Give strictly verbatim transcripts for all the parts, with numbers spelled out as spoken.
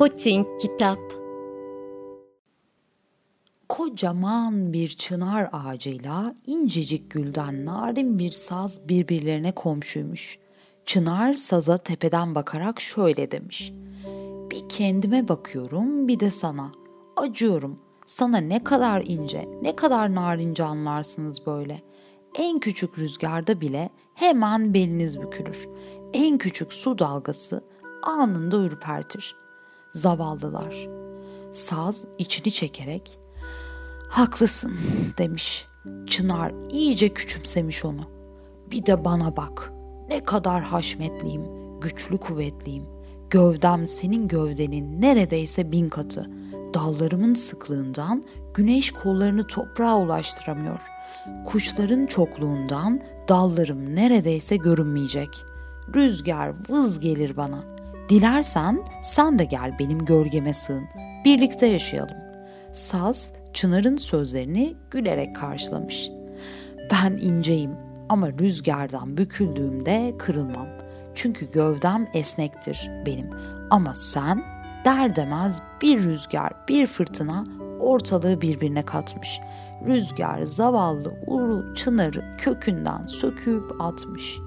Potin Kitap. Kocaman bir çınar ağacıyla incecik gülden narin bir saz birbirlerine komşuymuş. Çınar saza tepeden bakarak şöyle demiş: "Bir kendime bakıyorum, bir de sana. Acıyorum. Sana ne kadar ince, ne kadar narin canlarsınız böyle. En küçük rüzgarda bile hemen beliniz bükülür. En küçük su dalgası anında ürpertir. Zavallılar." Saz içini çekerek "Haklısın," demiş. Çınar iyice küçümsemiş onu. "Bir de bana bak. Ne kadar haşmetliyim, güçlü kuvvetliyim. Gövdem senin gövdenin neredeyse bin katı. Dallarımın sıklığından güneş kollarını toprağa ulaştıramıyor. Kuşların çokluğundan dallarım neredeyse görünmeyecek. Rüzgar vız gelir bana. Dilersen sen de gel benim gölgeme sığın. Birlikte yaşayalım." Saz, Çınar'ın sözlerini gülerek karşılamış. "Ben inceyim ama rüzgardan büküldüğümde kırılmam. Çünkü gövdem esnektir benim. Ama sen der demez bir rüzgar, bir fırtına ortalığı birbirine katmış. Rüzgar zavallı ulu çınarı kökünden söküp atmış."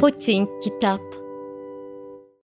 Potin Kitap.